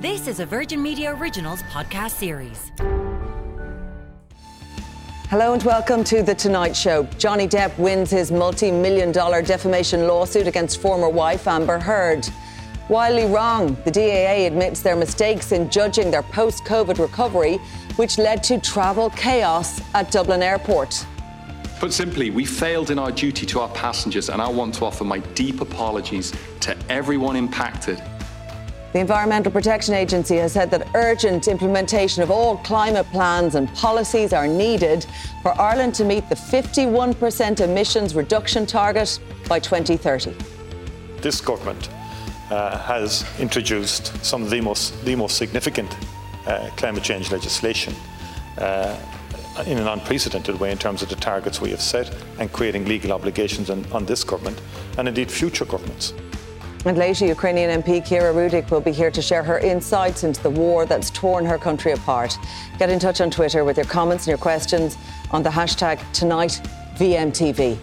This is a Virgin Media Originals podcast series. Hello and welcome to The Tonight Show. Johnny Depp wins his multi-million-dollar defamation lawsuit against former wife Amber Heard. Wildly wrong. The DAA admits their mistakes in judging their post-COVID recovery, which led to travel chaos at Dublin Airport. Put simply, we failed in our duty to our passengers, and I want to offer my deep apologies to everyone impacted. The Environmental Protection Agency has said that urgent implementation of all climate plans and policies are needed for Ireland to meet the 51% emissions reduction target by 2030. This government has introduced some of the most significant climate change legislation in an unprecedented way in terms of the targets we have set and creating legal obligations on this government and indeed future governments. And later, Ukrainian MP Kira Rudik will be here to share her insights into the war that's torn her country apart. Get in touch on Twitter with your comments and your questions on the hashtag TonightVMTV.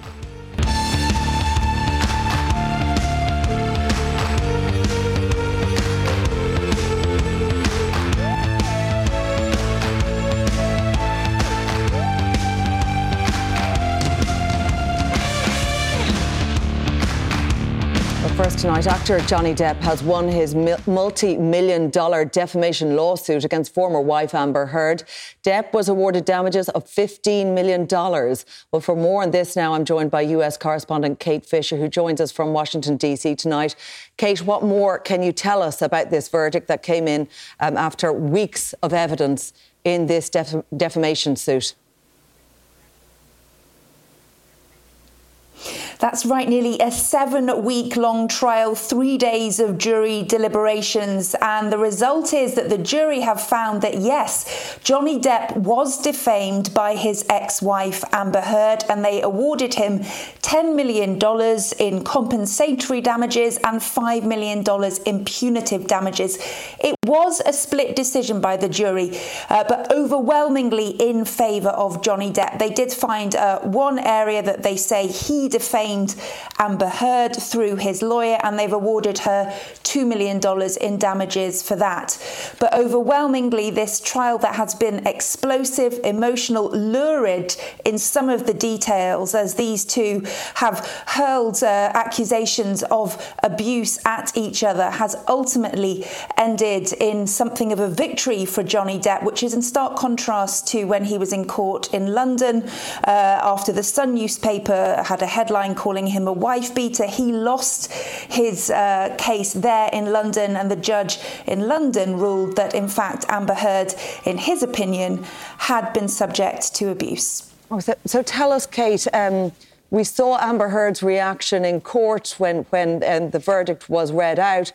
Tonight, actor Johnny Depp has won his multi-million-dollar defamation lawsuit against former wife Amber Heard. Depp was awarded damages of $15 million. Well, for more on this now, I'm joined by US correspondent Kate Fisher, who joins us from Washington, D.C. tonight. Kate, what more can you tell us about this verdict that came in after weeks of evidence in this defamation suit? That's right, nearly a 7-week-long trial, 3 days of jury deliberations, and the result is that the jury have found that, yes, Johnny Depp was defamed by his ex-wife Amber Heard, and they awarded him $10 million in compensatory damages and $5 million in punitive damages. It was a split decision by the jury, but overwhelmingly in favour of Johnny Depp. They did find one area that they say he defamed Amber Heard through his lawyer, and they've awarded her $2 million in damages for that. But overwhelmingly, this trial that has been explosive, emotional, lurid in some of the details, as these two have hurled accusations of abuse at each other, has ultimately ended in something of a victory for Johnny Depp, which is in stark contrast to when he was in court in London after the Sun newspaper had a headline calling him a wife beater. He lost his case there in London, and the judge in London ruled that, in fact, Amber Heard, in his opinion, had been subject to abuse. Oh, so tell us, Kate, we saw Amber Heard's reaction in court when the verdict was read out.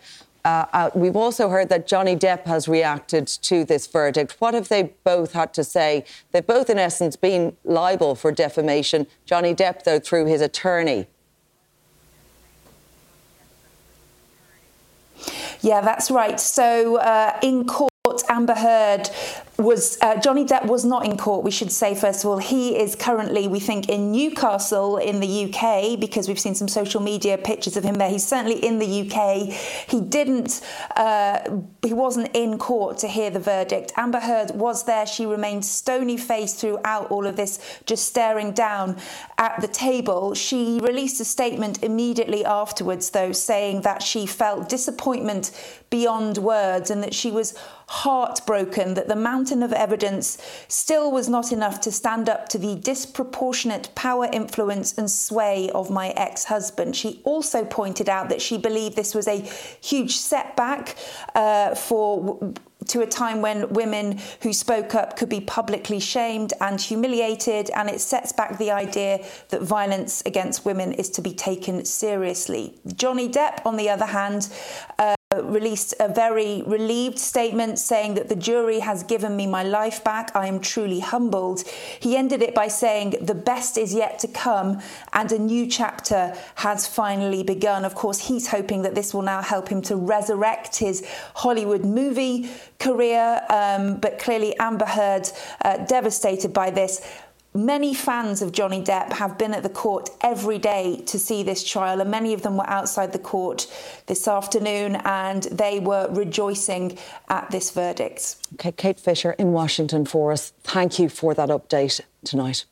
We've also heard that Johnny Depp has reacted to this verdict. What have they both had to say? They've both, in essence, been liable for defamation. Johnny Depp, though, through his attorney. Yeah, that's right. So in court, Amber Heard was Johnny Depp was not in court, we should say, first of all. He is currently, we think, in Newcastle in the UK, because we've seen some social media pictures of him there. He's certainly in the UK. He wasn't in court to hear the verdict. Amber Heard was there. She remained stony-faced throughout all of this, just staring down at the table. She released a statement immediately afterwards, though, saying that she felt disappointment beyond words and that she was heartbroken that the mountain of evidence still was not enough to stand up to the disproportionate power, influence and sway of my ex-husband. She also pointed out that she believed this was a huge setback for to a time when women who spoke up could be publicly shamed and humiliated, and it sets back the idea that violence against women is to be taken seriously. Johnny Depp, on the other hand, released a very relieved statement saying that the jury has given me my life back. I am truly humbled. He ended it by saying the best is yet to come and a new chapter has finally begun. Of course, he's hoping that this will now help him to resurrect his Hollywood movie career. But clearly Amber Heard, devastated by this. Many fans of Johnny Depp have been at the court every day to see this trial, and many of them were outside the court this afternoon, and they were rejoicing at this verdict. Okay, Kate Fisher in Washington for us. Thank you for that update tonight.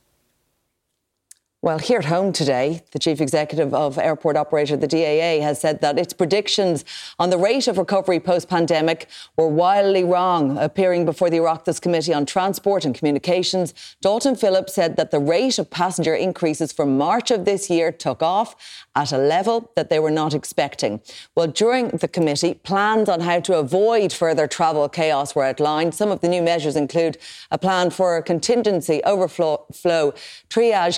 Well, here at home today, the chief executive of airport operator, the DAA, has said that its predictions on the rate of recovery post-pandemic were wildly wrong. Appearing before the Oireachtas Committee on Transport and Communications, Dalton Phillips said that the rate of passenger increases from March of this year took off at a level that they were not expecting. Well, during the committee, plans on how to avoid further travel chaos were outlined. Some of the new measures include a plan for contingency, overflow, triage,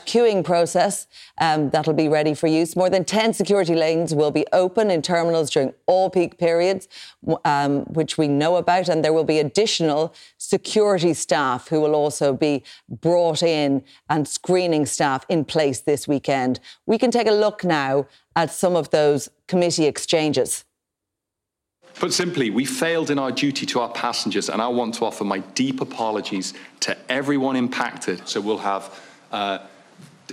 queuing process that'll be ready for use. More than 10 security lanes will be open in terminals during all peak periods, which we know about, and there will be additional security staff who will also be brought in, and screening staff in place this weekend. We can take a look now at some of those committee exchanges. Put simply, we failed in our duty to our passengers, and I want to offer my deep apologies to everyone impacted. So we'll have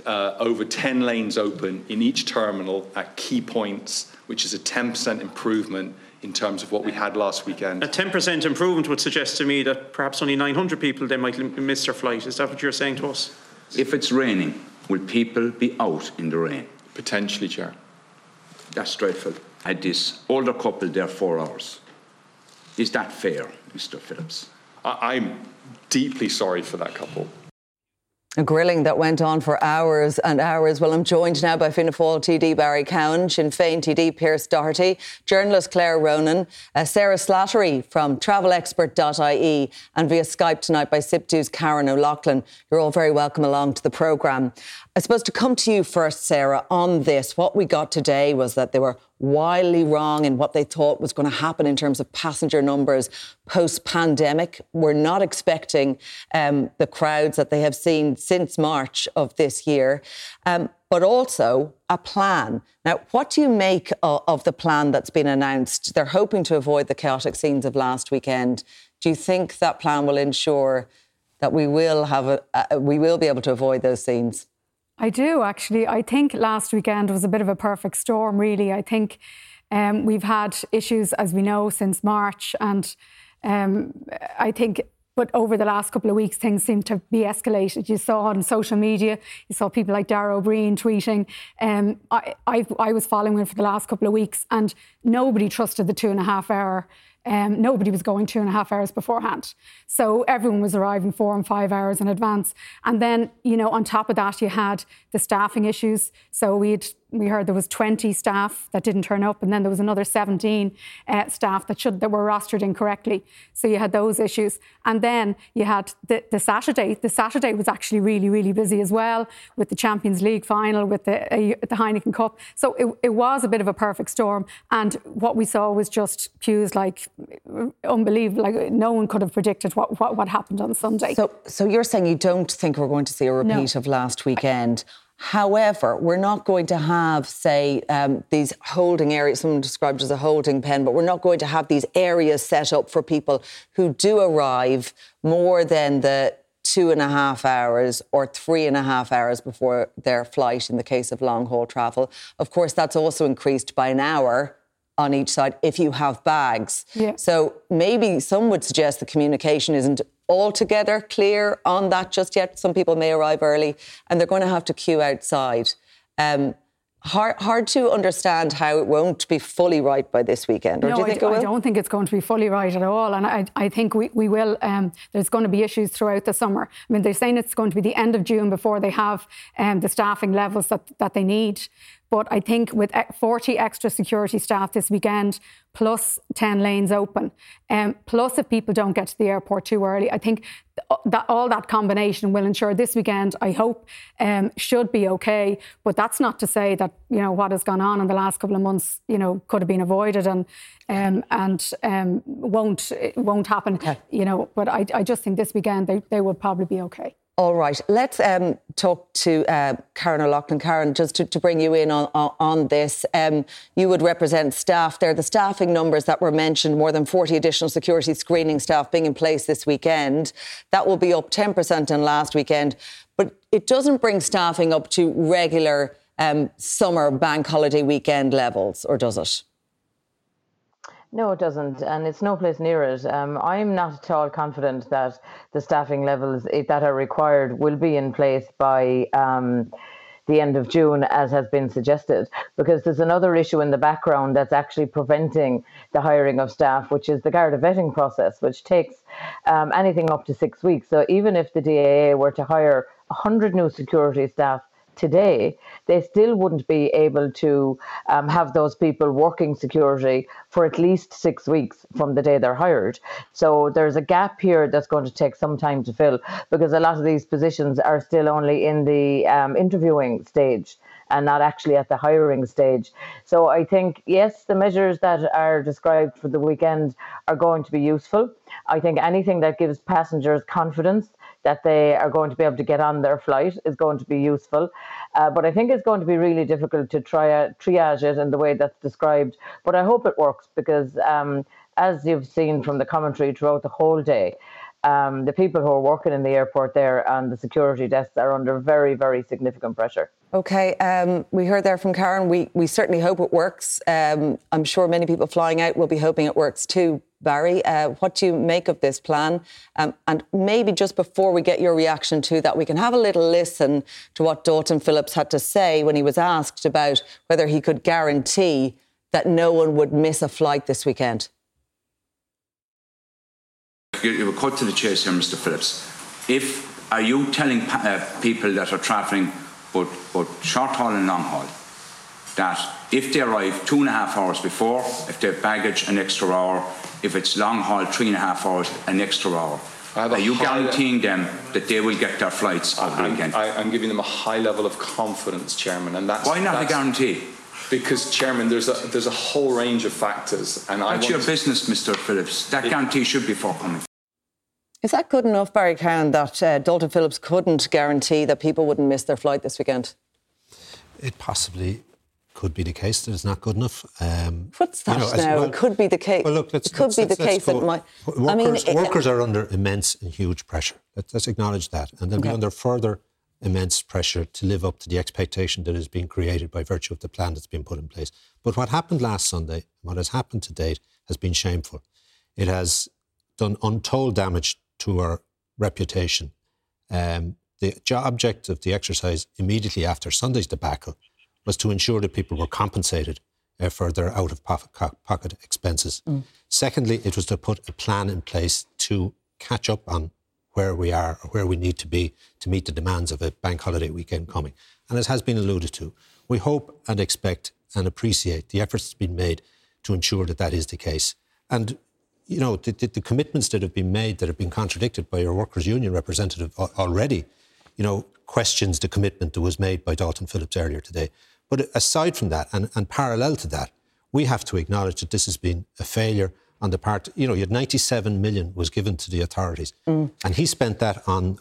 over 10 lanes open in each terminal at key points, which is a 10% improvement in terms of what we had last weekend. A 10% improvement would suggest to me that perhaps only 900 people then might miss their flight. Is that what you're saying to us? If it's raining, will people be out in the rain? Potentially, Chair. That's dreadful. Had this older couple there 4 hours. Is that fair, Mr. Phillips? I'm deeply sorry for that couple. A grilling that went on for hours and hours. Well, I'm joined now by Fianna Fáil TD Barry Cowan, Sinn Féin TD Pearse Doherty, journalist Claire Ronan, Sarah Slattery from travelexpert.ie, and via Skype tonight by SIPTU's Karen O'Loughlin. You're all very welcome along to the programme. I suppose to come to you first, Sarah, on this, what we got today was that they were wildly wrong in what they thought was going to happen in terms of passenger numbers post-pandemic. We're not expecting the crowds that they have seen since March of this year, but also a plan. Now, what do you make of the plan that's been announced? They're hoping to avoid the chaotic scenes of last weekend. Do you think that plan will ensure that we will have we will be able to avoid those scenes? I do, actually. I think last weekend was a bit of a perfect storm, really. I think we've had issues, as we know, since March. And I think, but over the last couple of weeks, things seem to be escalated. You saw on social media, you saw people like Darrow Breen tweeting. I was following him for the last couple of weeks, and nobody trusted the 2.5 hour. Nobody was going 2.5 hours beforehand. So everyone was arriving 4 and 5 hours in advance. And then, you know, on top of that, you had the staffing issues. So we heard there was 20 staff that didn't turn up, and then there was another 17 staff that were rostered incorrectly. So you had those issues. And then you had the Saturday. The Saturday was actually really, really busy as well, with the Champions League final, with the Heineken Cup. So it was a bit of a perfect storm. And what we saw was just queues like unbelievable. Like, no one could have predicted what happened on Sunday. So you're saying you don't think we're going to see a repeat of last weekend? However, we're not going to have, say, these holding areas, someone described as a holding pen, but we're not going to have these areas set up for people who do arrive more than the 2.5 hours or 3.5 hours before their flight in the case of long-haul travel. Of course, that's also increased by an hour on each side if you have bags. Yeah. So maybe some would suggest the communication isn't altogether clear on that just yet. Some people may arrive early and they're going to have to queue outside. Hard to understand how it won't be fully right by this weekend. Or do you think it will? I don't think it's going to be fully right at all. And I think we will. There's going to be issues throughout the summer. I mean, they're saying it's going to be the end of June before they have the staffing levels that they need. But I think with 40 extra security staff this weekend, plus 10 lanes open, plus if people don't get to the airport too early, I think that all that combination will ensure this weekend, I hope, should be okay. But that's not to say that, you know, what has gone on in the last couple of months, you know, could have been avoided and won't happen, okay. You know. But I just think this weekend they will probably be okay. All right, let's talk to Karen O'Loughlin. Karen, just to bring you in on this, you would represent staff there. The staffing numbers that were mentioned, more than 40 additional security screening staff being in place this weekend, that will be up 10% on last weekend. But it doesn't bring staffing up to regular summer bank holiday weekend levels, or does it? No, it doesn't. And it's no place near it. I'm not at all confident that the staffing levels that are required will be in place by the end of June, as has been suggested, because there's another issue in the background that's actually preventing the hiring of staff, which is the Garda vetting process, which takes anything up to 6 weeks. So even if the DAA were to hire 100 new security staff today, they still wouldn't be able to have those people working security for at least 6 weeks from the day they're hired. So there's a gap here that's going to take some time to fill, because a lot of these positions are still only in the interviewing stage and not actually at the hiring stage. So I think, yes, the measures that are described for the weekend are going to be useful. I think anything that gives passengers confidence that they are going to be able to get on their flight is going to be useful. But I think it's going to be really difficult to triage it in the way that's described. But I hope it works, because as you've seen from the commentary throughout the whole day, the people who are working in the airport there and the security desks are under very, very significant pressure. OK, we heard there from Karen. We certainly hope it works. I'm sure many people flying out will be hoping it works too. Barry, what do you make of this plan? And maybe just before we get your reaction to that, we can have a little listen to what Dalton Phillips had to say when he was asked about whether he could guarantee that no one would miss a flight this weekend. You will cut to the chase here, Mr. Phillips. Are you telling people that are travelling both short haul and long haul that if they arrive 2.5 hours before, if they have baggage, an extra hour, if it's long haul, 3.5 hours, an extra hour? Are you guaranteeing them that they will get their flights over the weekend? I'm giving them a high level of confidence, Chairman, and that's... Why not a guarantee? Because, Chairman, there's a whole range of factors, and that's your business, Mr. Phillips. That guarantee should be forthcoming. Is that good enough, Barry Cowan, that Dalton Phillips couldn't guarantee that people wouldn't miss their flight this weekend? It possibly could be the case that it's not good enough. What's that now? Well, it could be the case. Well, look, it could be the case that workers are under immense and huge pressure. Let's acknowledge that. And they'll be under further immense pressure to live up to the expectation that is being created by virtue of the plan that's been put in place. But what happened last Sunday, what has happened to date, has been shameful. It has done untold damage to our reputation. The object of the exercise immediately after Sunday's debacle was to ensure that people were compensated for their out-of-pocket expenses. Mm. Secondly, it was to put a plan in place to catch up on where we are or where we need to be to meet the demands of a bank holiday weekend coming. And as has been alluded to, we hope and expect and appreciate the efforts that's been made to ensure that that is the case. And, you know, the commitments that have been made that have been contradicted by your workers' union representative already, you know, questions the commitment that was made by Dalton Phillips earlier today. But aside from that, and parallel to that, we have to acknowledge that this has been a failure on the part. You know, you had 97 million was given to the authorities, and he spent that on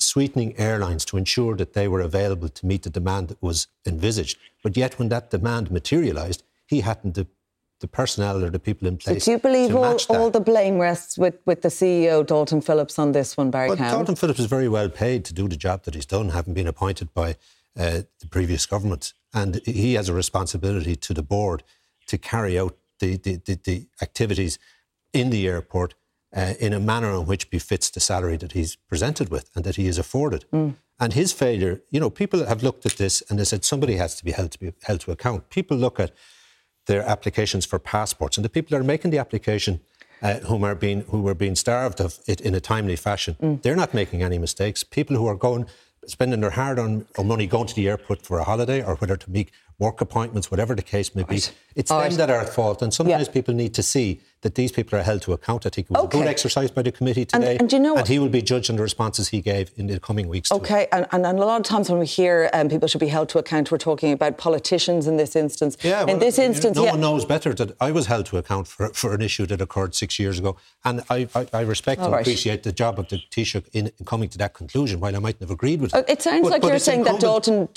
sweetening airlines to ensure that they were available to meet the demand that was envisaged. But yet, when that demand materialised, he hadn't the personnel or the people in place. Do you believe all the blame rests with the CEO, Dalton Phillips, on this one, Barry Cowan? Dalton Phillips is very well paid to do the job that he's done, having been appointed by the previous government, and he has a responsibility to the board to carry out the activities in the airport in a manner in which befits the salary that he's presented with and that he is afforded. Mm. And his failure, you know, people have looked at this and they said somebody has to be held to account. People look at their applications for passports, and the people that are making the application who are being starved of it in a timely fashion, they're not making any mistakes. People who are going spending their hard-earned money going to the airport for a holiday or whether to make work appointments, whatever the case may be. Right. It's all them right. that are at fault. And sometimes people need to see that these people are held to account. I think it was a good exercise by the committee today. And, and he will be judged on the responses he gave in the coming weeks. OK, and a lot of times when we hear people should be held to account, we're talking about politicians in this instance. Yeah, well, in this instance, no one knows better that I was held to account for an issue that occurred 6 years ago. And I respect and appreciate the job of the Taoiseach in coming to that conclusion, while I mightn't have agreed with it. It sounds like you're saying that Dalton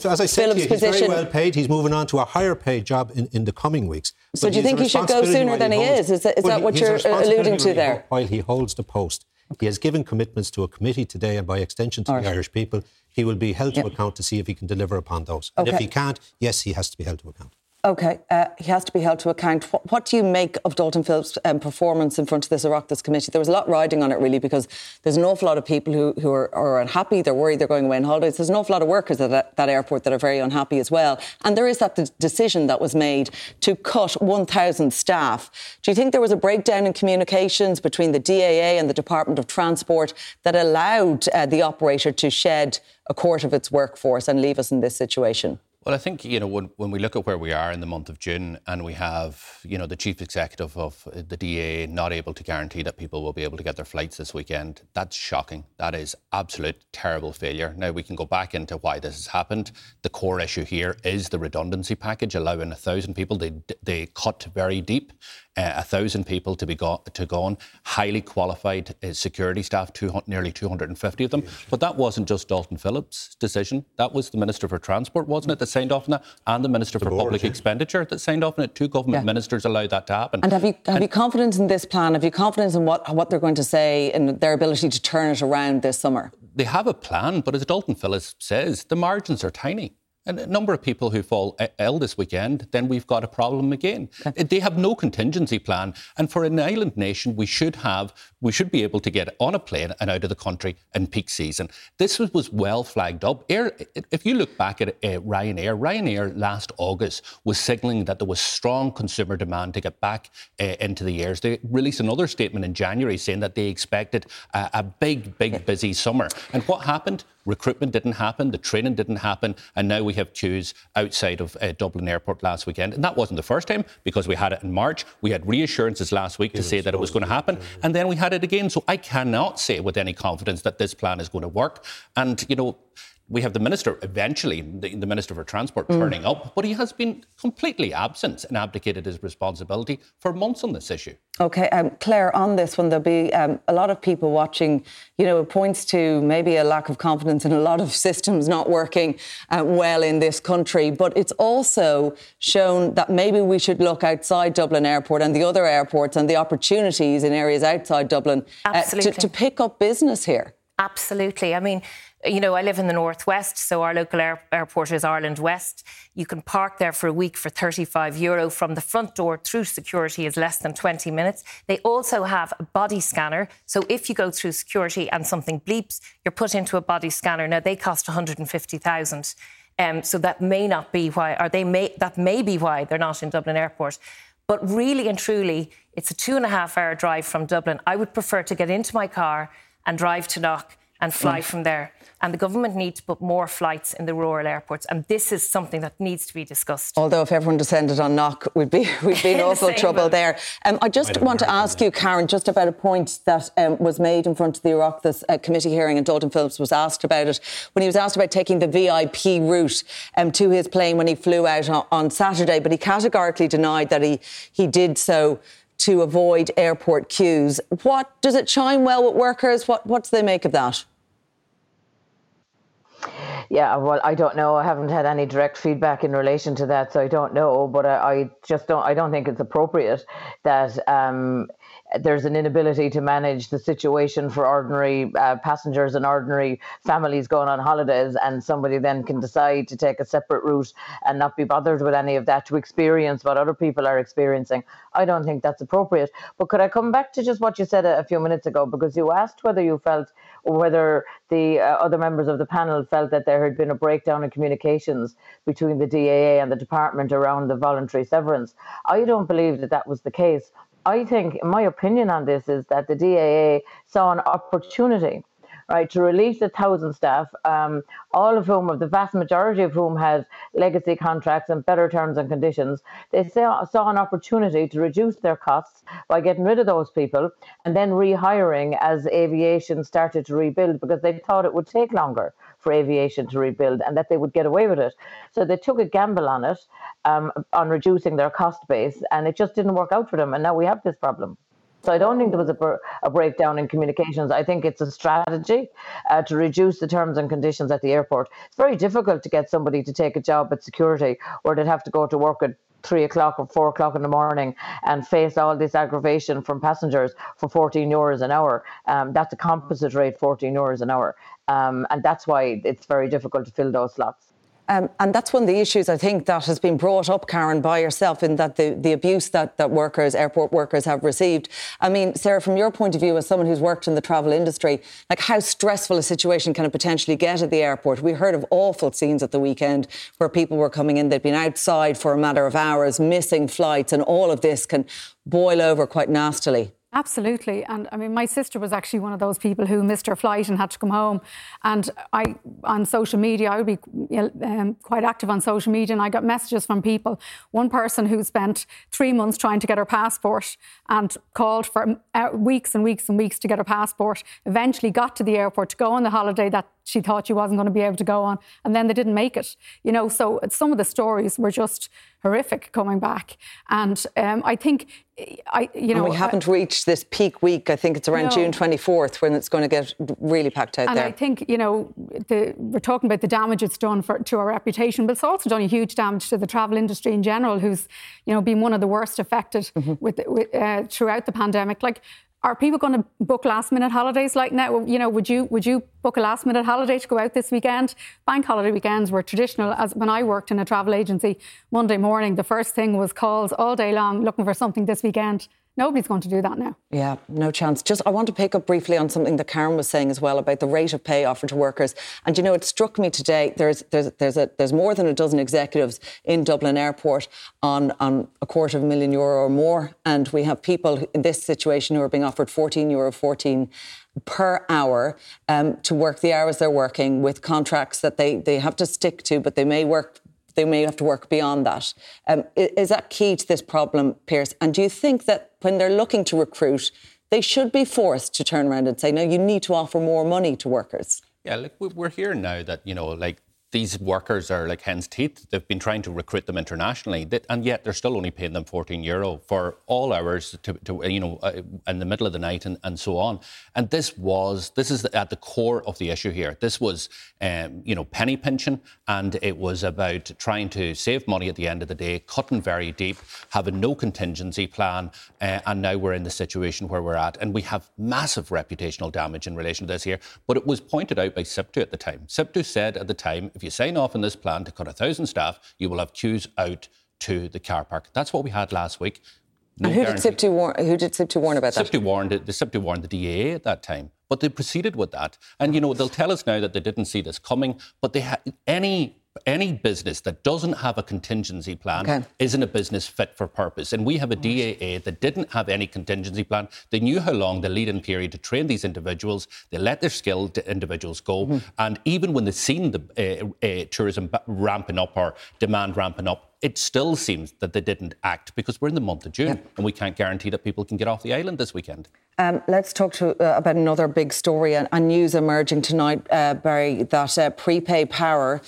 Phillips' position... As I said, he's very well paid. He's moving on to a higher paid job in the coming weeks. So do you think he should go sooner than he is? Is that what you're alluding to there? While he holds the post, he has given commitments to a committee today and by extension to the Irish people. He will be held to account to see if he can deliver upon those. And if he can't, yes, he has to be held to account. OK, he has to be held to account. What do you make of Dalton Phillips' performance in front of this Oireachtas committee? There was a lot riding on it, really, because there's an awful lot of people who are unhappy. They're worried they're going away on holidays. There's an awful lot of workers at that airport that are very unhappy as well. And there is that decision that was made to cut 1,000 staff. Do you think there was a breakdown in communications between the DAA and the Department of Transport that allowed the operator to shed a quarter of its workforce and leave us in this situation? Well, I think, when we look at where we are in the month of June and we have, the chief executive of the DAA not able to guarantee that people will be able to get their flights this weekend, that's shocking. That is absolute terrible failure. Now, we can go back into why this has happened. The core issue here is the redundancy package, allowing 1,000 people. They cut very deep. 1,000 people to be gone, highly qualified security staff, nearly 250 of them. But that wasn't just Dalton Phillips' decision. That was the Minister for Transport, wasn't it, that signed off on that, and the Minister for Public Expenditure that signed off on it. Two government ministers allowed that to happen. And have you confidence in this plan? Have you confidence in what they're going to say and their ability to turn it around this summer? They have a plan, but as Dalton Phillips says, the margins are tiny. And a number of people who fall ill this weekend, then we've got a problem again. They have no contingency plan. And for an island nation, we should be able to get on a plane and out of the country in peak season. This was well flagged up. If you look back at Ryanair last August was signalling that there was strong consumer demand to get back into the airs. They released another statement in January saying that they expected a big, busy summer. And what happened? Recruitment didn't happen, the training didn't happen, and now we have queues outside of Dublin Airport last weekend. And that wasn't the first time, because we had it in March. We had reassurances last week to say that it was going to happen, and then we had it again. So I cannot say with any confidence that this plan is going to work. And, we have the Minister, eventually, the Minister for Transport turning up, but he has been completely absent and abdicated his responsibility for months on this issue. OK, Claire, on this one, there'll be a lot of people watching. It points to maybe a lack of confidence in a lot of systems not working well in this country. But it's also shown that maybe we should look outside Dublin Airport and the other airports and the opportunities in areas outside Dublin to pick up business here. Absolutely. I mean, I live in the northwest, so our local airport is Ireland West. You can park there for a week for €35 from the front door through security is less than 20 minutes. They also have a body scanner. So if you go through security and something bleeps, you're put into a body scanner. Now, they cost $150,000. So that may not be why, that may be why they're not in Dublin Airport. But really and truly, it's a 2.5-hour drive from Dublin. I would prefer to get into my car and drive to Knock and fly from there. And the government need to put more flights in the rural airports. And this is something that needs to be discussed. Although if everyone descended on Knock, we'd be in awful trouble there. I just want to ask you, Karen, just about a point that was made in front of the Oireachtas committee hearing, and Dalton Phillips was asked about it. When he was asked about taking the VIP route to his plane when he flew out on Saturday, but he categorically denied that he did so to avoid airport queues. What does it chime well with workers? What do they make of that? Yeah, well, I don't know. I haven't had any direct feedback in relation to that, so I don't know. But I don't think it's appropriate that there's an inability to manage the situation for ordinary passengers and ordinary families going on holidays, and somebody then can decide to take a separate route and not be bothered with any of that to experience what other people are experiencing. I don't think that's appropriate. But could I come back to just what you said a few minutes ago, because you asked whether you felt whether the other members of the panel felt that there had been a breakdown in communications between the DAA and the department around the voluntary severance. I don't believe that was the case. I think my opinion on this is that the DAA saw an opportunity right, to release 1,000 staff, all of whom, the vast majority of whom have legacy contracts and better terms and conditions. They saw an opportunity to reduce their costs by getting rid of those people and then rehiring as aviation started to rebuild, because they thought it would take longer for aviation to rebuild and that they would get away with it. So they took a gamble on it, on reducing their cost base, and it just didn't work out for them. And now we have this problem. So I don't think there was a breakdown in communications. I think it's a strategy to reduce the terms and conditions at the airport. It's very difficult to get somebody to take a job at security, or they'd have to go to work at 3 o'clock or 4 o'clock in the morning and face all this aggravation from passengers for 14 euros an hour. That's a composite rate, 14 euros an hour. And that's why it's very difficult to fill those slots. And that's one of the issues, I think, that has been brought up, Karen, by yourself, in that the abuse that workers, airport workers, have received. I mean, Sarah, from your point of view, as someone who's worked in the travel industry, like, how stressful a situation can it potentially get at the airport? We heard of awful scenes at the weekend where people were coming in, they'd been outside for a matter of hours, missing flights, and all of this can boil over quite nastily. Absolutely. And I mean, my sister was actually one of those people who missed her flight and had to come home. And I, on social media, I would be quite active on social media, and I got messages from people. One person who spent 3 months trying to get her passport and called for weeks and weeks and weeks to get her passport, eventually got to the airport to go on the holiday that she thought she wasn't going to be able to go on, and then they didn't make it. You know, so some of the stories were just horrific coming back. And I think... And we haven't reached this peak week. I think it's around June 24th when it's going to get really packed out there. And I think, you know, we're talking about the damage it's done to our reputation, but it's also done a huge damage to the travel industry in general, who's, you know, been one of the worst affected with throughout the pandemic. Like, are people going to book last-minute holidays like now? You know, would you book a last-minute holiday to go out this weekend? Bank holiday weekends were traditional. As when I worked in a travel agency, Monday morning, the first thing was calls all day long looking for something this weekend. Nobody's going to do that now. Yeah, no chance. Just, I want to pick up briefly on something that Karen was saying as well about the rate of pay offered to workers. And, you know, it struck me today, there's more than 12 executives in Dublin Airport on €250,000 or more. And we have people in this situation who are being offered €14.14 per hour to work the hours they're working, with contracts that they have to stick to, but they may have to work beyond that. Is that key to this problem, Pearse? And do you think that when they're looking to recruit, they should be forced to turn around and say, no, you need to offer more money to workers? Yeah, look, we're hearing now that, you know, like, these workers are like hen's teeth. They've been trying to recruit them internationally, and yet they're still only paying them €14 for all hours to in the middle of the night and so on. And this is at the core of the issue here. This was, penny pinching, and it was about trying to save money at the end of the day, cutting very deep, having no contingency plan, and now we're in the situation where we're at. And we have massive reputational damage in relation to this here. But it was pointed out by SIPTU at the time. SIPTU said at the time, if you sign off on this plan to cut 1,000 staff, you will have queues out to the car park. That's what we had last week. No, and who did SIPTU warn about that? SIPTU warned the DAA at that time, but they proceeded with that. And, you know, they'll tell us now that they didn't see this coming, but they had any business that doesn't have a contingency plan isn't a business fit for purpose. And we have a DAA that didn't have any contingency plan. They knew how long the lead-in period to train these individuals. They let their skilled individuals go. Mm-hmm. And even when they've seen the tourism ramping up or demand ramping up, it still seems that they didn't act, because we're in the month of June and we can't guarantee that people can get off the island this weekend. Let's talk about another big story and news emerging tonight, Barry, that prepay power,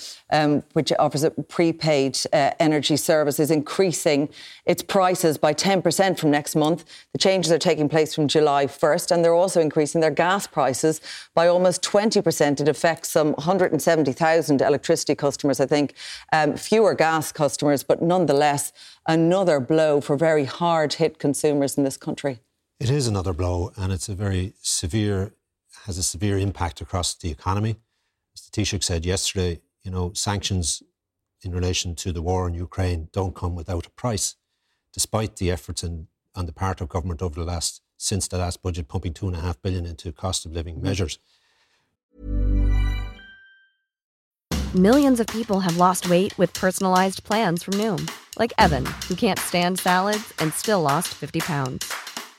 which offers prepaid energy service, is increasing its prices by 10% from next month. The changes are taking place from July 1st, and they're also increasing their gas prices by almost 20%. It affects some 170,000 electricity customers, I think, fewer gas customers, but nonetheless, another blow for very hard-hit consumers in this country. It is another blow, and it's has a severe impact across the economy. As the Taoiseach said yesterday, you know, sanctions in relation to the war in Ukraine don't come without a price, despite the efforts on the part of government since the last budget, pumping $2.5 billion into cost of living measures. Millions of people have lost weight with personalized plans from Noom. Like Evan, who can't stand salads and still lost 50 pounds.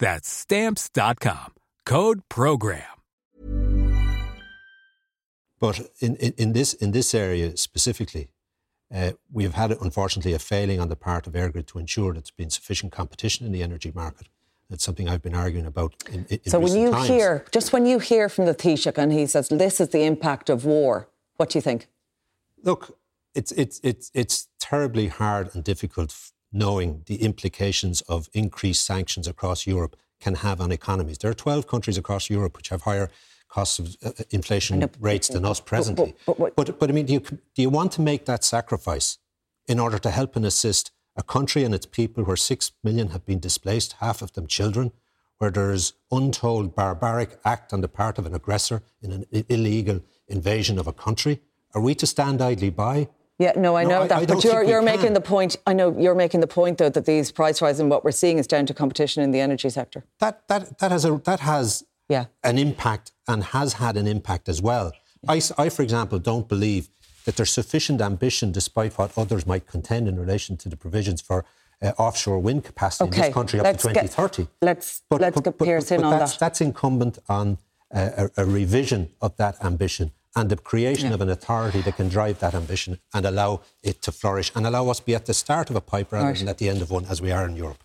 That's Stamps.com. Code PROGRAM. But in this area specifically, we have had, unfortunately, a failing on the part of AirGrid to ensure that there's been sufficient competition in the energy market. That's something I've been arguing about in recent times. When you hear from the Taoiseach and he says, this is the impact of war, what do you think? Look, it's terribly hard and difficult knowing the implications of increased sanctions across Europe can have on economies. There are 12 countries across Europe which have higher costs of inflation rates than us presently. But I mean, do you want to make that sacrifice in order to help and assist a country and its people where 6 million have been displaced, half of them children, where there is untold barbaric act on the part of an aggressor in an illegal invasion of a country? Are we to stand idly by? Yeah, no, I know that. But you're making the point. I know you're making the point, though, that these price rises and what we're seeing is down to competition in the energy sector. That has an impact and has had an impact as well. Yeah. I, for example, don't believe that there's sufficient ambition, despite what others might contend in relation to the provisions for offshore wind capacity in this country up to 2030. Let's get Pearse in on that. That's incumbent on a revision of that ambition and the creation of an authority that can drive that ambition and allow it to flourish and allow us to be at the start of a pipe rather than at the end of one, as we are in Europe.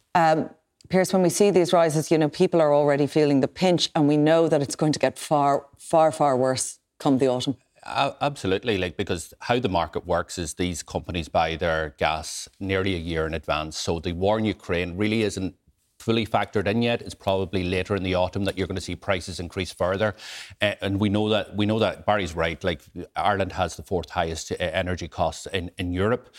Pearse, when we see these rises, you know, people are already feeling the pinch and we know that it's going to get far, far, far worse come the autumn. Absolutely, because how the market works is these companies buy their gas nearly a year in advance. So the war in Ukraine really isn't fully factored in yet. It's probably later in the autumn that you're going to see prices increase further. And we know that Barry's right. Ireland has the fourth highest energy costs in Europe.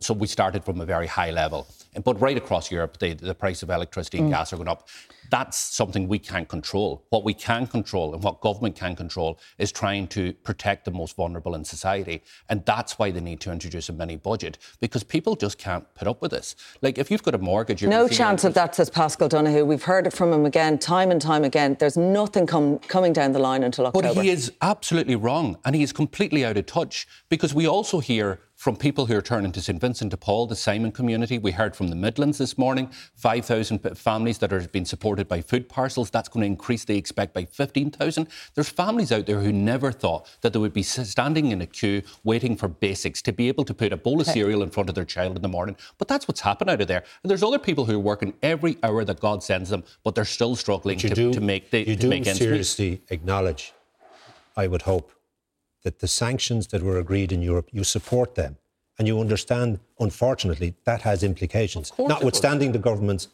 So we started from a very high level. But right across Europe, the price of electricity and gas are going up. That's something we can't control. What we can control and what government can control is trying to protect the most vulnerable in society. And that's why they need to introduce a mini budget, because people just can't put up with this. If you've got a mortgage... No chance of that, says Pascal Donoghue. We've heard it from him again, time and time again. There's nothing coming down the line until October. But he is absolutely wrong and he is completely out of touch, because we also hear from people who are turning to St Vincent de Paul, the Simon community. We heard from the Midlands this morning, 5,000 families that are being supported by food parcels. That's going to increase, they expect, by 15,000. There's families out there who never thought that they would be standing in a queue waiting for basics to be able to put a bowl of cereal in front of their child in the morning. But that's what's happened out of there. And there's other people who are working every hour that God sends them, but they're still struggling to make ends meet. You do seriously acknowledge, I would hope, that the sanctions that were agreed in Europe, you support them. And you understand, unfortunately, that has implications, notwithstanding the government's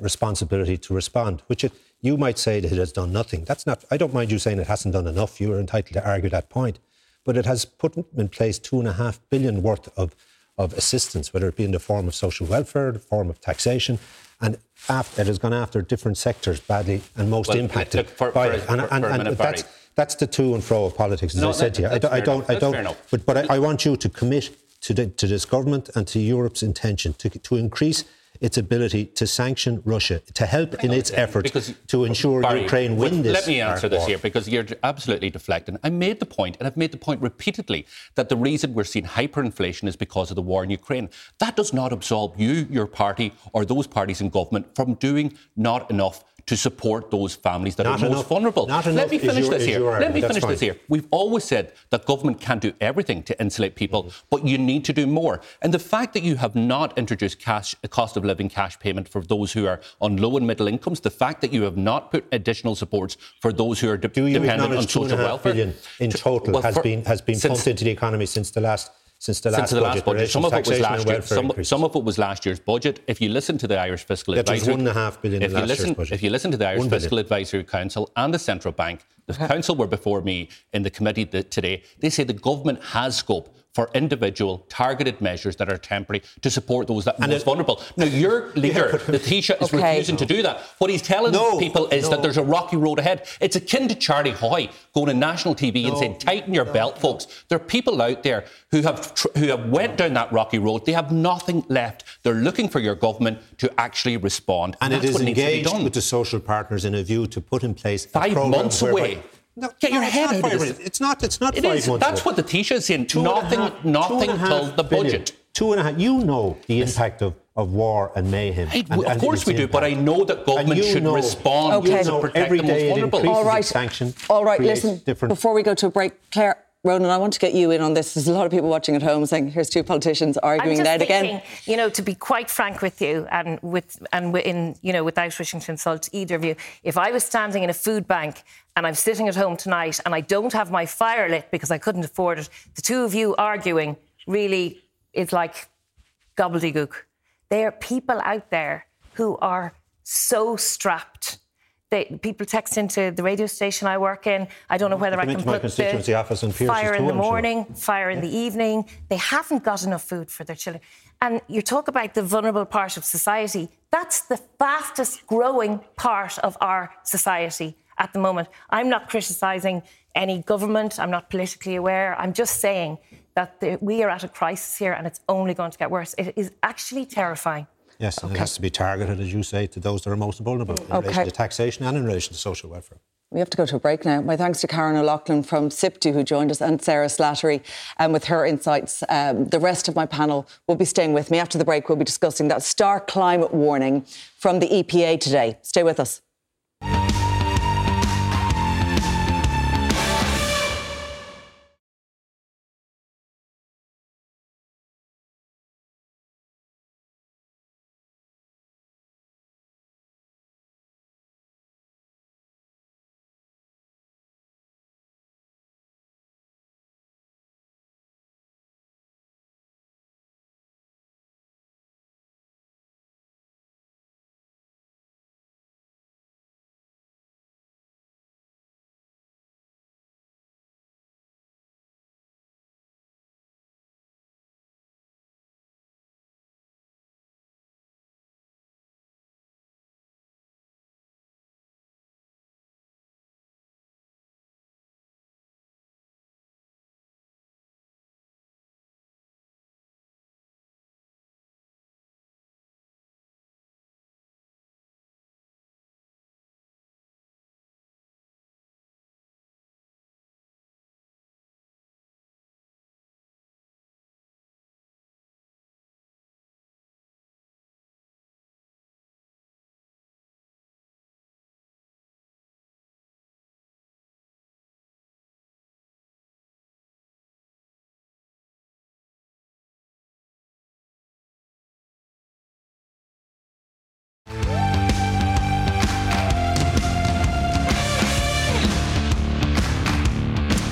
responsibility to respond, which you might say that it has done nothing. That's not. I don't mind you saying it hasn't done enough. You are entitled to argue that point. But it has put in place 2.5 billion worth of of assistance, whether it be in the form of social welfare, the form of taxation, and it has gone after different sectors badly and most impacted by it. And that's the to and fro of politics, as I said to you. I don't. But I want you to commit to this government and to Europe's intention to increase its ability to sanction Russia, to help in its efforts to ensure Ukraine win this. Let me answer this here, because you're absolutely deflecting. I made the point, and I've made the point repeatedly, that the reason we're seeing hyperinflation is because of the war in Ukraine. That does not absolve you, your party, or those parties in government from doing not enough to support those families that are most vulnerable. Let me finish this here. We've always said that government can't do everything to insulate people, but you need to do more. And the fact that you have not introduced a cost of living cash payment for those who are on low and middle incomes, the fact that you have not put additional supports for those who are dependent on social welfare. $2.5 billion has been pumped into the economy since the last budget. Some of it was last year's budget. If you listen to the Irish Fiscal Advisory... If you listen to the Irish Fiscal Advisory Council and the Central Bank, the Council were before me in the committee today, they say the government has scope for individual targeted measures that are temporary to support those that are most vulnerable. Now, your leader, the Taoiseach, is refusing to do that. What he's telling people is that there's a rocky road ahead. It's akin to Charlie Hoy going on national TV and saying, tighten your belt, folks. There are people out there who have went down that rocky road. They have nothing left. They're looking for your government to actually respond. And it is engaged with the social partners in a view to put in place... 5 months away. Get your head out of this. It's not five months. That's what the Taoiseach is saying. Nothing till the budget. You know the impact of war and mayhem. Of course we do, but I know that government should respond to protect the most vulnerable. All right, listen, before we go to a break, Claire Ronan, I want to get you in on this. There's a lot of people watching at home saying, here's two politicians arguing again. You know, to be quite frank with you, without wishing to insult either of you, if I was standing in a food bank and I'm sitting at home tonight and I don't have my fire lit because I couldn't afford it, the two of you arguing really is like gobbledygook. There are people out there who are so strapped. People text into the radio station I work in. I don't know whether I can put the office in fire in the morning, fire in the evening. They haven't got enough food for their children. And you talk about the vulnerable part of society. That's the fastest growing part of our society at the moment. I'm not criticising any government. I'm not politically aware. I'm just saying that we are at a crisis here and it's only going to get worse. It is actually terrifying. Yes, and it has to be targeted, as you say, to those that are most vulnerable in relation to taxation and in relation to social welfare. We have to go to a break now. My thanks to Karen O'Loughlin from SIPTU, who joined us, and Sarah Slattery with her insights. The rest of my panel will be staying with me. After the break, we'll be discussing that stark climate warning from the EPA today. Stay with us.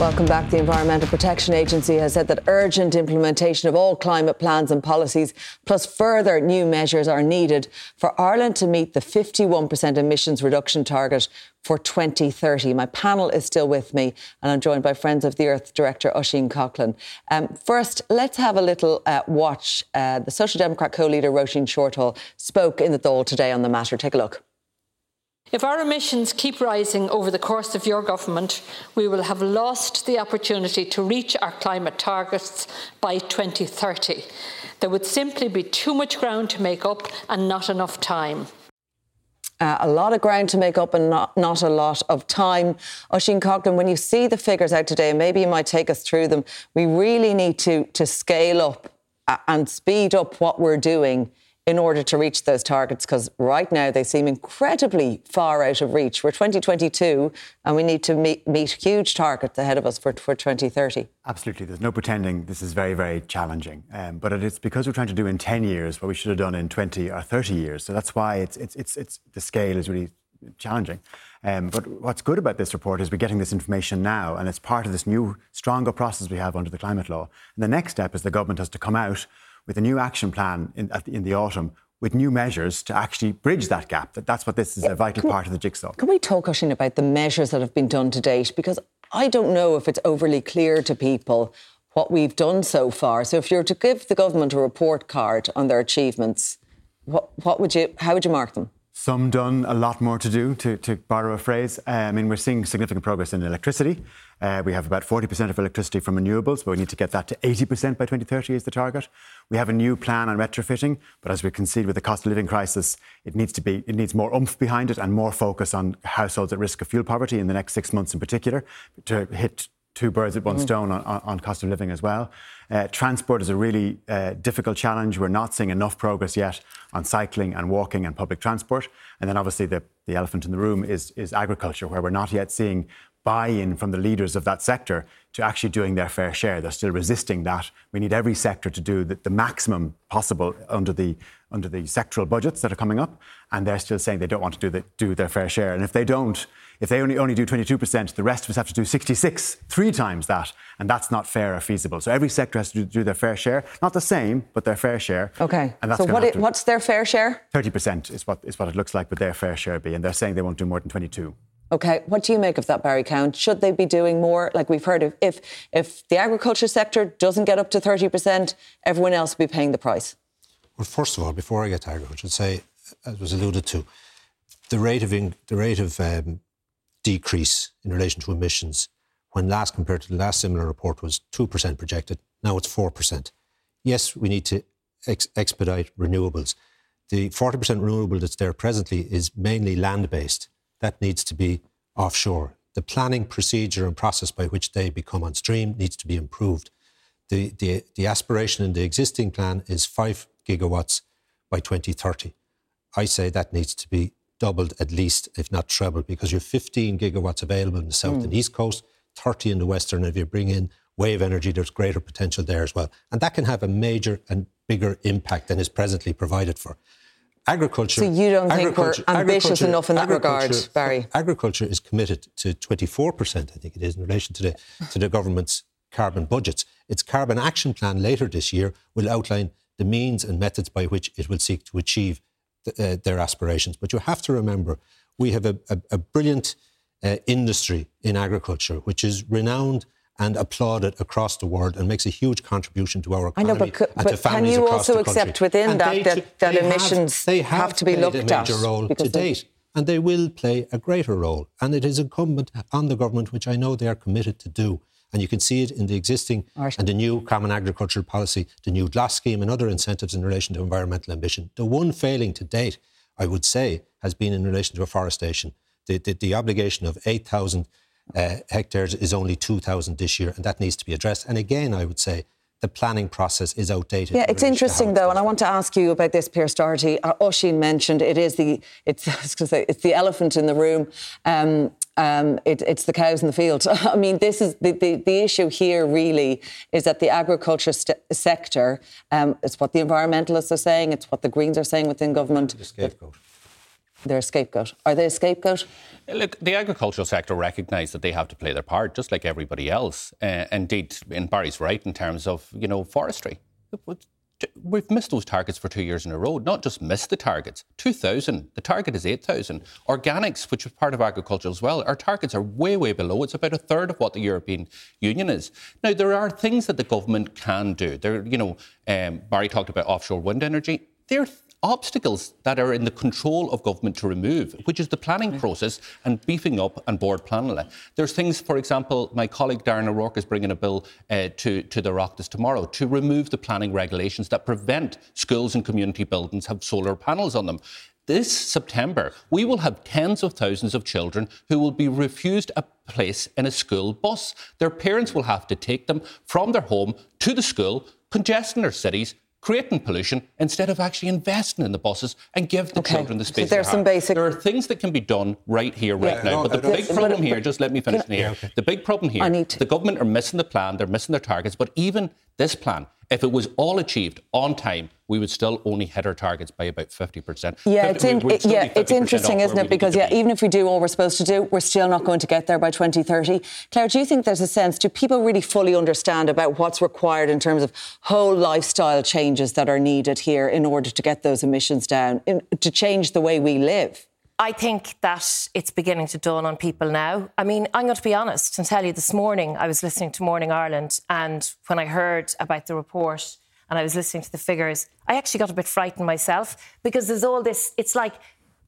Welcome back. The Environmental Protection Agency has said that urgent implementation of all climate plans and policies, plus further new measures, are needed for Ireland to meet the 51% emissions reduction target for 2030. My panel is still with me and I'm joined by Friends of the Earth Director Oisín Coughlin. First, let's have a little watch. The Social Democrat co-leader Róisín Shorthall spoke in the Dáil today on the matter. Take a look. If our emissions keep rising over the course of your government, we will have lost the opportunity to reach our climate targets by 2030. There would simply be too much ground to make up and not enough time. A lot of ground to make up and not a lot of time. Oisín Coughlin, when you see the figures out today, maybe you might take us through them, we really need to scale up and speed up what we're doing in order to reach those targets, because right now they seem incredibly far out of reach. We're 2022 and we need to meet huge targets ahead of us for 2030. Absolutely. There's no pretending this is very, very challenging. But it's because we're trying to do in 10 years what we should have done in 20 or 30 years. So that's why it's the scale is really challenging. But what's good about this report is we're getting this information now, and it's part of this new, stronger process we have under the climate law. And the next step is the government has to come out with a new action plan in the autumn with new measures to actually bridge that gap. That's what this is, a vital part of the jigsaw. Can we talk, Oisín, about the measures that have been done to date? Because I don't know if it's overly clear to people what we've done so far. So if you were to give the government a report card on their achievements, how would you mark them? Some done, a lot more to do, to borrow a phrase. I mean, we're seeing significant progress in electricity. We have about 40% of electricity from renewables, but we need to get that to 80% by 2030 is the target. We have a new plan on retrofitting, but as we can see with the cost of living crisis, it needs more oomph behind it and more focus on households at risk of fuel poverty in the next 6 months in particular to hit two birds at one stone on cost of living as well. Transport is a really difficult challenge. We're not seeing enough progress yet on cycling and walking and public transport. And then obviously the elephant in the room is agriculture, where we're not yet seeing buy-in from the leaders of that sector to actually doing their fair share. They're still resisting that. We need every sector to do the maximum possible under the sectoral budgets that are coming up, and they're still saying they don't want to do their fair share. And if they don't, if they only do 22%, the rest of us have to do 66, three times that, and that's not fair or feasible. So every sector has to do their fair share, not the same, but their fair share. Okay. And that's so what's their fair share? 30% is what it looks like would their fair share be, and they're saying they won't do more than 22. OK, what do you make of that, Barry Cowan? Should they be doing more? Like we've heard, if the agriculture sector doesn't get up to 30%, everyone else will be paying the price. Well, first of all, before I get to agriculture, I'd say, as was alluded to, the rate of decrease in relation to emissions when last compared to the last similar report was 2% projected. Now it's 4%. Yes, we need to expedite renewables. The 40% renewable that's there presently is mainly land-based. That needs to be offshore. The planning procedure and process by which they become on stream needs to be improved. The aspiration in the existing plan is 5 gigawatts by 2030. I say that needs to be doubled at least, if not trebled, because you have 15 gigawatts available in the south and east coast, 30 in the western, and if you bring in wave energy, there's greater potential there as well. And that can have a major and bigger impact than is presently provided for. Agriculture. So you don't think we're ambitious enough in that regard, Barry? Agriculture is committed to 24%, I think it is, in relation to the government's carbon budgets. Its carbon action plan later this year will outline the means and methods by which it will seek to achieve their aspirations. But you have to remember, we have a brilliant industry in agriculture, which is renowned and applauded across the world and makes a huge contribution to our economy. I know, but to families can you also accept within and that emissions have to be looked at? They have played a major role to date, and they will play a greater role. And it is incumbent on the government, which I know they are committed to do. And you can see it in the existing and the new Common Agricultural Policy, the new GLAS scheme and other incentives in relation to environmental ambition. The one failing to date, I would say, has been in relation to afforestation. The obligation of 8,000 hectares is only 2,000 this year, and that needs to be addressed. And again, I would say the planning process is outdated. Yeah, it's interesting though, and I want to ask you about this Pearse Doherty. Oisín mentioned it's the elephant in the room. It's the cows in the field. I mean, this is the issue here really is that the agriculture sector, it's what the environmentalists are saying, it's what the Greens are saying within government. The scapegoat. They're a scapegoat. Are they a scapegoat? Look, the agricultural sector recognise that they have to play their part, just like everybody else. Indeed, and Barry's right in terms of, you know, forestry. We've missed those targets for 2 years in a row. Not just missed the targets, 2,000. The target is 8,000. Organics, which is part of agriculture as well, our targets are way, way below. It's about a third of what the European Union is. Now, there are things that the government can do. There, you know, Barry talked about offshore wind energy. There are obstacles that are in the control of government to remove, which is the planning process and beefing up and board planning. There's things, for example, my colleague Darren O'Rourke is bringing a bill to the Oireachtas tomorrow to remove the planning regulations that prevent schools and community buildings have solar panels on them. This September, we will have tens of thousands of children who will be refused a place in a school bus. Their parents will have to take them from their home to the school, congesting their cities, creating pollution instead of actually investing in the buses and give the children the space. So there's some basic... There are things that can be done right here, right now. But the big problem here, just let me finish in here. The big problem here, the government are missing the plan, they're missing their targets, but even this plan, if it was all achieved on time, we would still only hit our targets by about 50%. It's interesting, isn't it? Because even if we do all we're supposed to do, we're still not going to get there by 2030. Claire, do you think there's a sense, do people really fully understand about what's required in terms of whole lifestyle changes that are needed here in order to get those emissions down, to change the way we live? I think that it's beginning to dawn on people now. I mean, I'm going to be honest and tell you this morning, I was listening to Morning Ireland, and when I heard about the report and I was listening to the figures, I actually got a bit frightened myself, because there's all this, it's like,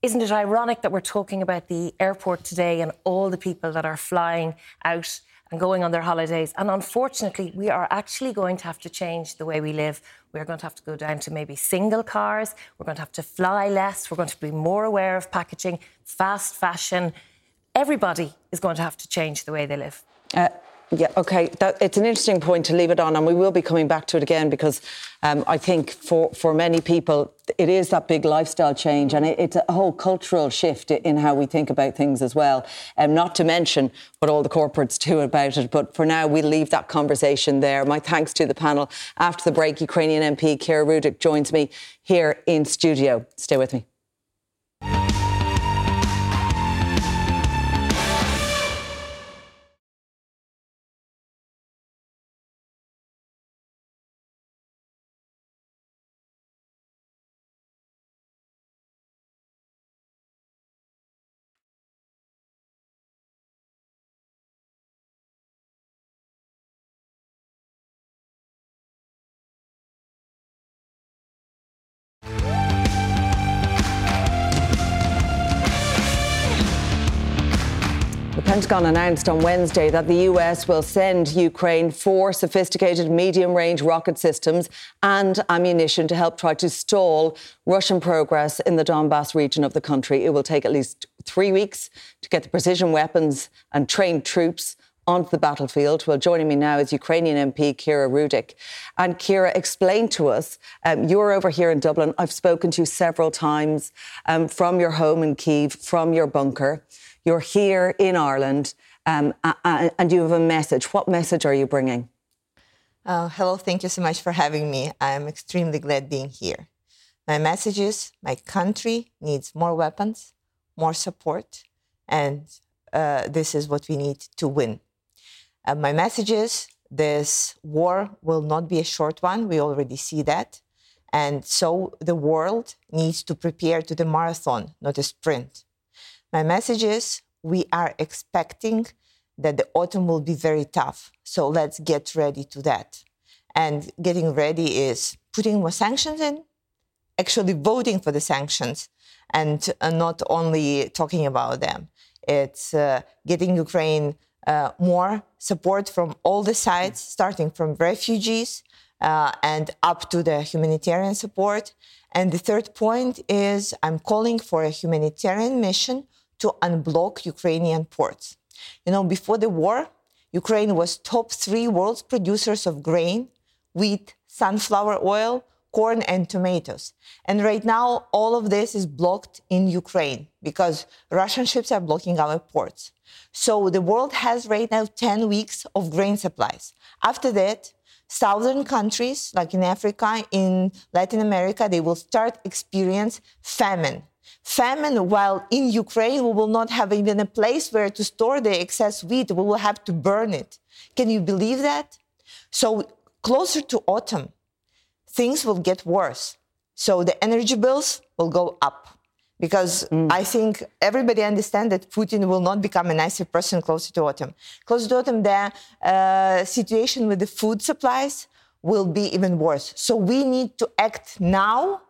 isn't it ironic that we're talking about the airport today and all the people that are flying out and going on their holidays? And unfortunately, we are actually going to have to change the way we live. We're going to have to go down to maybe single cars. We're going to have to fly less. We're going to be more aware of packaging, fast fashion. Everybody is going to have to change the way they live. It's an interesting point to leave it on, and we will be coming back to it again, because I think for many people, it is that big lifestyle change, and it's a whole cultural shift in how we think about things as well, and not to mention what all the corporates do about it. But for now, we'll leave that conversation there. My thanks to the panel. After the break, Ukrainian MP Kira Rudik joins me here in studio. Stay with me. The Pentagon announced on Wednesday that the US will send Ukraine 4 sophisticated medium-range rocket systems and ammunition to help try to stall Russian progress in the Donbass region of the country. It will take at least 3 weeks to get the precision weapons and trained troops onto the battlefield. Well, joining me now is Ukrainian MP Kira Rudik. And Kira, explain to us, you're over here in Dublin. I've spoken to you several times from your home in Kyiv, from your bunker. You're here in Ireland and you have a message. What message are you bringing? Hello, thank you so much for having me. I'm extremely glad being here. My message is my country needs more weapons, more support, and this is what we need to win. My message is this war will not be a short one. We already see that. And so the world needs to prepare to the marathon, not a sprint. My message is we are expecting that the autumn will be very tough. So let's get ready to that. And getting ready is putting more sanctions in, actually voting for the sanctions, and not only talking about them. It's getting Ukraine more support from all the sides, starting from refugees and up to the humanitarian support. And the third point is I'm calling for a humanitarian mission to unblock Ukrainian ports. You know, before the war, Ukraine was top 3 world's producers of grain, wheat, sunflower oil, corn and tomatoes. And right now, all of this is blocked in Ukraine because Russian ships are blocking our ports. So the world has right now 10 weeks of grain supplies. After that, southern countries, like in Africa, in Latin America, they will start experience famine. famine, while in Ukraine we will not have even a place where to store the excess wheat. We will have to burn it. Can you believe that? So closer to autumn, things will get worse. So the energy bills will go up because I think everybody understands that Putin will not become a nicer person closer to autumn. Closer to autumn, the situation with the food supplies will be even worse. So we need to act now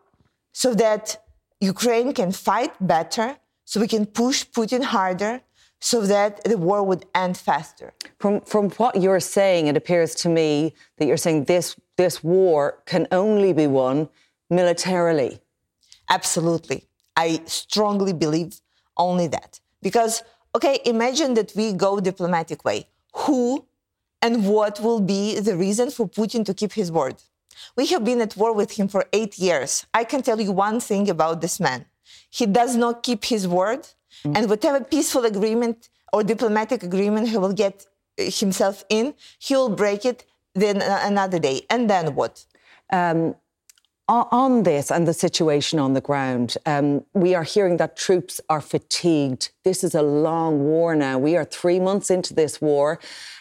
so that Ukraine can fight better, so we can push Putin harder, so that the war would end faster. From what you're saying, it appears to me that you're saying this war can only be won militarily. Absolutely. I strongly believe only that. Because, okay, imagine that we go diplomatic way. Who and what will be the reason for Putin to keep his word? We have been at war with him for 8 years. I can tell you one thing about this man. He does not keep his word, and whatever peaceful agreement or diplomatic agreement he will get himself in, he will break it then another day. And then what? On this and the situation on the ground, we are hearing that troops are fatigued. This is a long war now. We are 3 months into this war.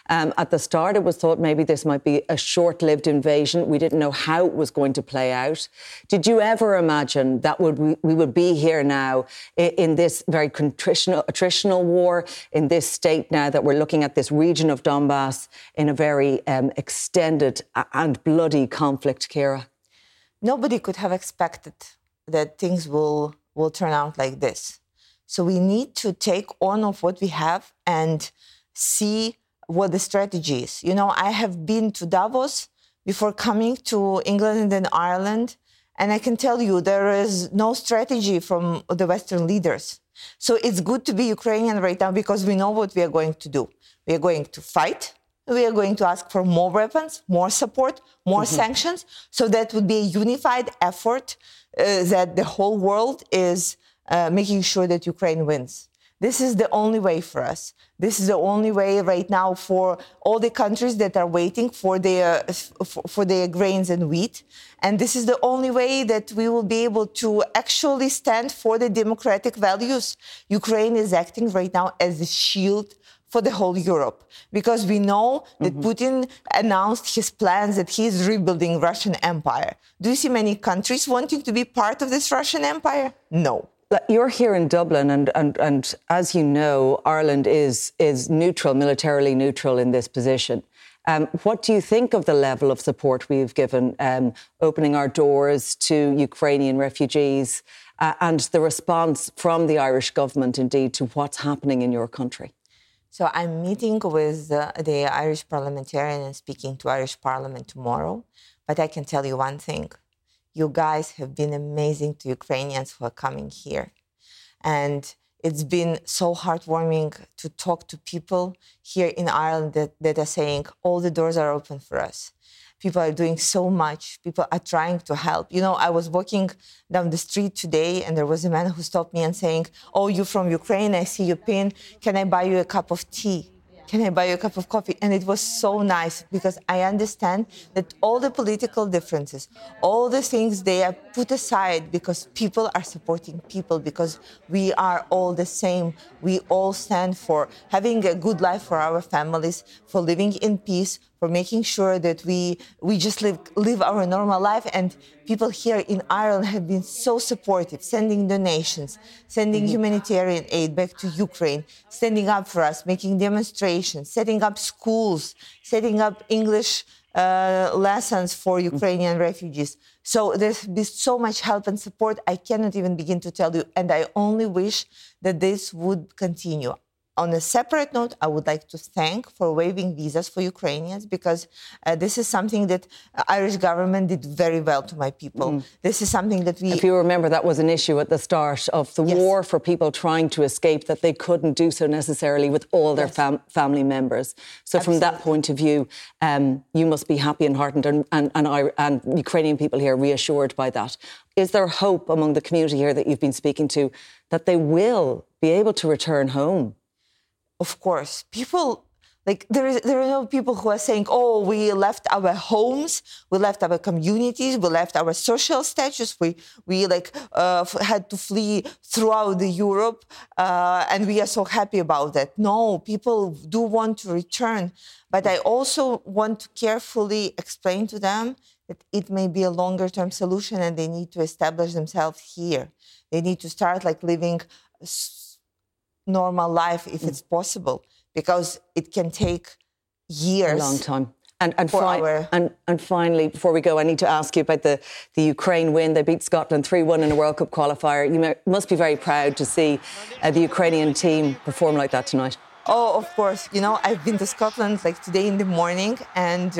At the start, it was thought maybe this might be a short-lived invasion. We didn't know how it was going to play out. Did you ever imagine that we would be here now in this very attritional war, in this state now that we're looking at this region of Donbass in a very extended and bloody conflict, Kira? Nobody could have expected that things will turn out like this. So we need to take on of what we have and see what the strategy is. You know, I have been to Davos before coming to England and Ireland, and I can tell you there is no strategy from the Western leaders. So it's good to be Ukrainian right now because we know what we are going to do. We are going to fight. We are going to ask for more weapons, more support, more sanctions. So that would be a unified effort that the whole world is making sure that Ukraine wins. This is the only way for us. This is the only way right now for all the countries that are waiting for their grains and wheat. And this is the only way that we will be able to actually stand for the democratic values. Ukraine is acting right now as a shield for the whole Europe, because we know that Putin announced his plans that he is rebuilding Russian empire. Do you see many countries wanting to be part of this Russian empire? No. You're here in Dublin, and as you know, Ireland is neutral, militarily neutral in this position. What do you think of the level of support we've given, opening our doors to Ukrainian refugees, and the response from the Irish government, indeed, to what's happening in your country? So I'm meeting with the Irish parliamentarian and speaking to Irish Parliament tomorrow. But I can tell you one thing. You guys have been amazing to Ukrainians who are coming here. And it's been so heartwarming to talk to people here in Ireland that are saying, all the doors are open for us. People are doing so much. People are trying to help. You know, I was walking down the street today and there was a man who stopped me and saying, oh, you're from Ukraine. I see your pin. Can I buy you a cup of tea? Can I buy you a cup of coffee? And it was so nice because I understand that all the political differences, all the things they are put aside because people are supporting people, because we are all the same. We all stand for having a good life for our families, for living in peace, for making sure that we just live our normal life. And people here in Ireland have been so supportive, sending donations, sending humanitarian aid back to Ukraine, standing up for us, making demonstrations, setting up schools, setting up English lessons for Ukrainian refugees. So there's been so much help and support. I cannot even begin to tell you. And I only wish that this would continue. On a separate note, I would like to thank for waiving visas for Ukrainians, because this is something that Irish government did very well to my people. This is something that we... If you remember, that was an issue at the start of the war for people trying to escape, that they couldn't do so necessarily with all their family members. So from that point of view, you must be happy and heartened and Ukrainian people here reassured by that. Is there hope among the community here that you've been speaking to that they will be able to return home? Of course, people Like, there are no people who are saying, oh, we left our homes, we left our communities, we left our social status, we had to flee throughout Europe, and we are so happy about that. No, people do want to return, but I also want to carefully explain to them that it may be a longer-term solution and they need to establish themselves here. They need to start, living a normal life if it's possible. Because it can take years. A long time. And finally, before we go, I need to ask you about the Ukraine win. They beat Scotland 3-1 in a World Cup qualifier. You must be very proud to see the Ukrainian team perform like that tonight. Oh, of course. I've been to Scotland today in the morning, and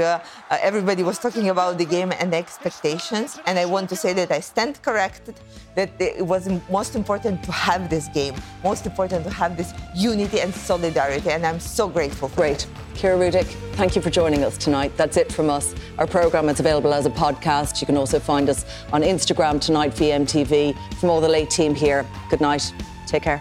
everybody was talking about the game and the expectations. And I want to say that I stand corrected, that it was most important to have this game, most important to have this unity and solidarity. And I'm so grateful for it. Kira Rudik, thank you for joining us tonight. That's it from us. Our programme is available as a podcast. You can also find us on Instagram tonight, VMTV. From all the late team here, good night. Take care.